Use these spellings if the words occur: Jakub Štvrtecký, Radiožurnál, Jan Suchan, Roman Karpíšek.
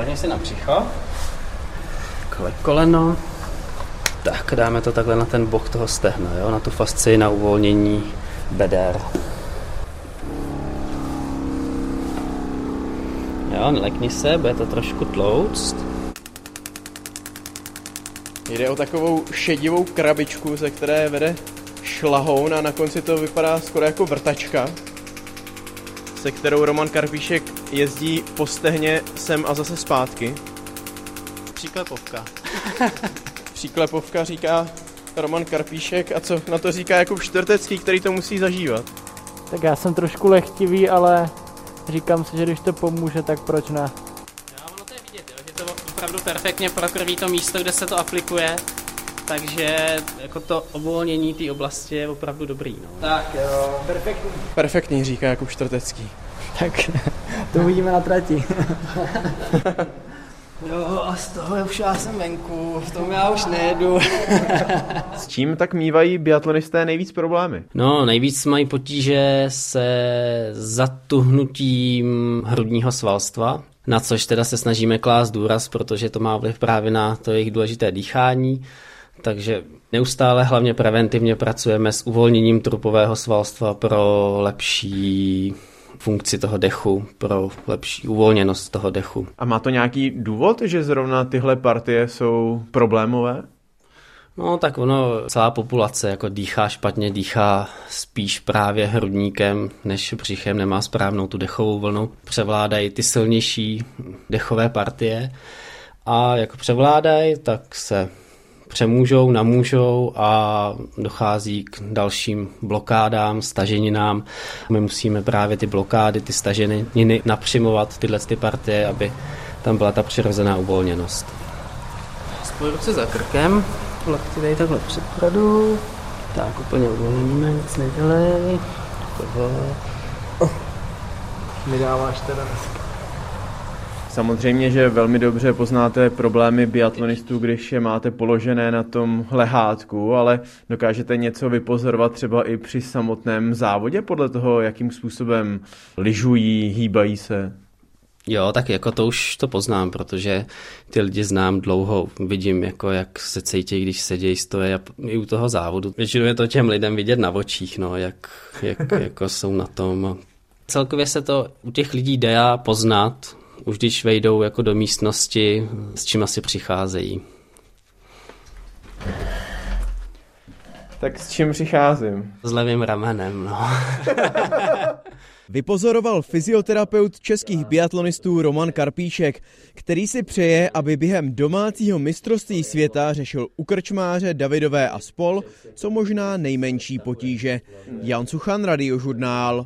Kladně si na břicho. Takhle koleno. Tak dáme to takhle na ten bok toho stehna, jo? Na tu fascii, na uvolnění beder. Jo, nelekni se, bude to trošku tlouct. Jde o takovou šedivou krabičku, ze které vede šlahoun a na konci to vypadá skoro jako vrtačka, se kterou Roman Karpíšek jezdí po stehně sem a zase zpátky. Příklepovka. Příklepovka říká Roman Karpíšek a co na to říká Jakub Štvrtecký, který to musí zažívat. Tak já jsem trošku lehtivý, ale říkám si, že když to pomůže, tak proč ne? No, ono to je vidět, jo, že to opravdu perfektně prokrví to místo, kde se to aplikuje, takže jako to uvolnění té oblasti je opravdu dobrý. No. Tak jo, perfektní. Perfektní, říká Jakub Štvrtecký. Tak to uvidíme na trati. Jo, a z toho už já jsem venku, v tom já už nejedu. S čím tak mívají biatlonisté nejvíc problémy? No, nejvíc mají potíže se zatuhnutím hrudního svalstva, na což teda se snažíme klást důraz, protože to má vliv právě na to jejich důležité dýchání. Takže neustále, hlavně preventivně, pracujeme s uvolněním trupového svalstva pro lepší funkci toho dechu, pro lepší uvolněnost toho dechu. A má to nějaký důvod, že zrovna tyhle partie jsou problémové? No tak ono, celá populace jako dýchá špatně, dýchá spíš právě hrudníkem než břichem, nemá správnou tu dechovou vlnu. Převládají ty silnější dechové partie a jak převládají, tak se přemůžou, namůžou a dochází k dalším blokádám, staženinám. My musíme právě ty blokády, ty staženiny napřimovat tyhle partie, aby tam byla ta přirozená uvolněnost. Spoj ruce za krkem, lakty dej takhle předpradu, tak úplně uvolníme, nic nedělej. Vydáváš teda dneska. Samozřejmě, že velmi dobře poznáte problémy biatlonistů, když je máte položené na tom lehátku, ale dokážete něco vypozorovat třeba i při samotném závodě podle toho, jakým způsobem lyžují, hýbají se? Jo, tak jako to už to poznám, protože ty lidi znám dlouho, vidím jako jak se cítí, když sedějí, stojí a i u toho závodu. Většinou je to těm lidem vidět na očích, no, jak jako jsou na tom. Celkově se to u těch lidí jde poznat, už když vejdou jako do místnosti, s čím asi přicházejí. Tak s čím přicházím? S levým ramenem, no. Vypozoroval fyzioterapeut českých biatlonistů Roman Karpíšek, který si přeje, aby během domácího mistrovství světa řešil u krčmáře Davidové a spol, co možná nejmenší potíže. Jan Suchan, Radiožurnál.